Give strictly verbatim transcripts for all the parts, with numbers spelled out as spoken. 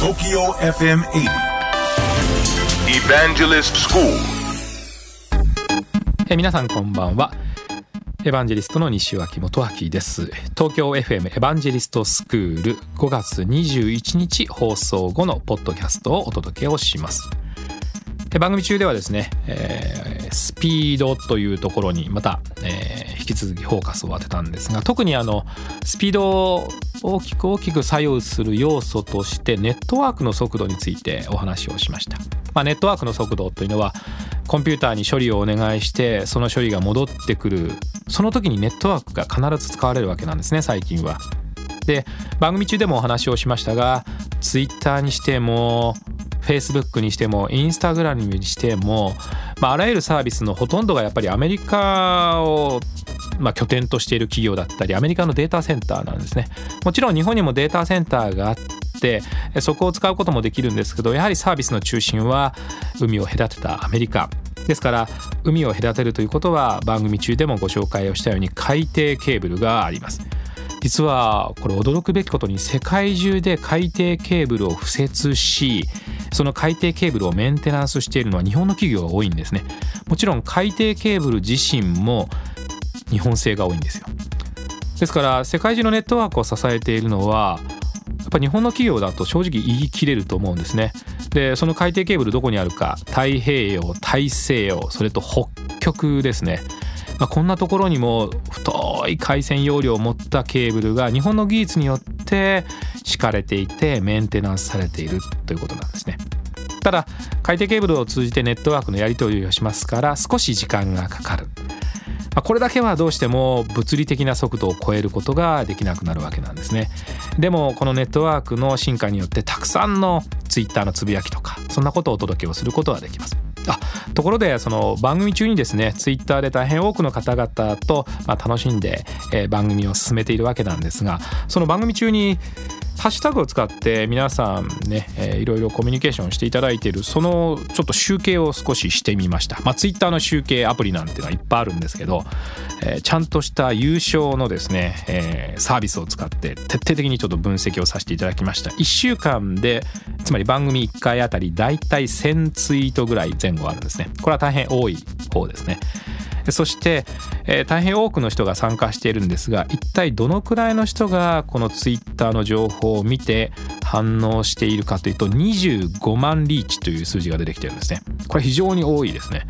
東京 エフエムはちじゅう Evangelist School。 え皆さんこんばんは。エヴァンジェリストの西脇元明です。東京 エフエム エヴァンジェリストスクールごがつにじゅういちにち放送後のポッドキャストをお届けをします。番組中ではですね、えー、スピードというところにまた、えー、引き続きフォーカスを当てたんですが、特にあのスピードを大きく大きく左右する要素としてネットワークの速度についてお話をしました。まあ、ネットワークの速度というのはコンピューターに処理をお願いしてその処理が戻ってくる、その時にネットワークが必ず使われるわけなんですね、最近は。で、番組中でもお話をしましたが、Twitter にしてもFacebook にしても Instagram にしても、まあ、あらゆるサービスのほとんどがやっぱりアメリカを、まあ、拠点としている企業だったりアメリカのデータセンターなんですね。もちろん日本にもデータセンターがあってそこを使うこともできるんですけど、やはりサービスの中心は海を隔てたアメリカですから、海を隔てるということは番組中でもご紹介をしたように海底ケーブルがあります。実はこれ驚くべきことに世界中で海底ケーブルを敷設し、その海底ケーブルをメンテナンスしているのは日本の企業が多いんですね。もちろん海底ケーブル自身も日本製が多いんですよ。ですから世界中のネットワークを支えているのはやっぱ日本の企業だと正直言い切れると思うんですね。で、その海底ケーブルどこにあるか、太平洋、大西洋、それと北極ですね。まあ、こんなところにも太い回線容量を持ったケーブルが日本の技術によって敷かれていてメンテナンスされているということなんですね。ただ海底ケーブルを通じてネットワークのやり取りをしますから少し時間がかかる、まあ、これだけはどうしても物理的な速度を超えることができなくなるわけなんですね。でもこのネットワークの進化によってたくさんのツイッターのつぶやきとかそんなことをお届けをすることはできます。あ、ところでその番組中にですね、ツイッターで大変多くの方々とまあ楽しんでえ番組を進めているわけなんですが、その番組中にハッシュタグを使って皆さんね、えー、いろいろコミュニケーションしていただいている、そのちょっと集計を少ししてみました。まあ、ツイッターの集計アプリなんていうのはいっぱいあるんですけど、えー、ちゃんとした優勝のですね、えー、サービスを使って徹底的にちょっと分析をさせていただきました。いっしゅうかんで、つまり番組いっかいあたりだいたいせんツイートぐらい前後あるんですね。これは大変多い方ですね。そして、えー、大変多くの人が参加しているんですが、一体どのくらいの人がこのツイッターの情報を見て反応しているかというと、にじゅうごまんリーチという数字が出てきてるんですね。これ非常に多いですね。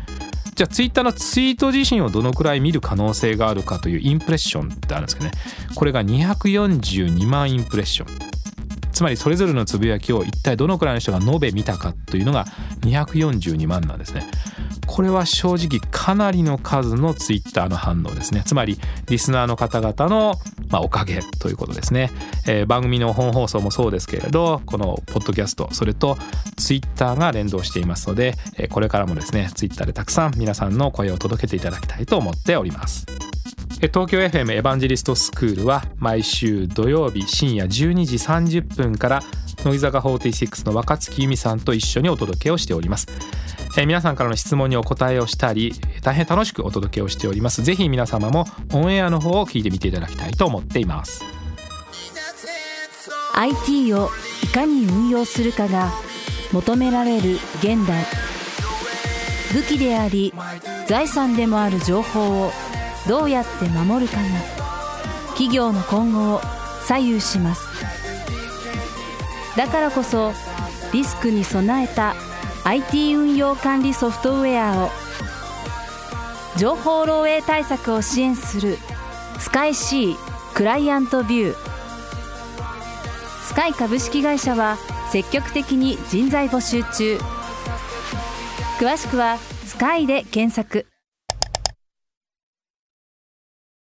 じゃあツイッターのツイート自身をどのくらい見る可能性があるかというインプレッションってあるんですけどね、これがにひゃくよんじゅうにまんインプレッション、つまりそれぞれのつぶやきを一体どのくらいの人が延べ見たかというのがにひゃくよんじゅうにまんなんですね。これは正直かなりの数のツイッターの反応ですね。つまりリスナーの方々の、まあ、おかげということですね、えー、番組の本放送もそうですけれど、このポッドキャスト、それとツイッターが連動していますので、えー、これからもですねツイッターでたくさん皆さんの声を届けていただきたいと思っております。東京 エフエム エヴァンジェリストスクールは毎週土曜日深夜じゅうにじさんじゅっぷんから乃木坂フォーティーシックスの若月由美さんと一緒にお届けをしております。えー、皆さんからの質問にお答えをしたり大変楽しくお届けをしております。ぜひ皆様もオンエアの方を聞いてみていただきたいと思っています。 アイティー をいかに運用するかが求められる現代、武器であり財産でもある情報をどうやって守るかが企業の今後を左右します。だからこそリスクに備えたアイティー 運用管理ソフトウェアを、情報漏洩対策を支援するスカイ C クライアントビュー。スカイ株式会社は積極的に人材募集中。詳しくはスカイで検索。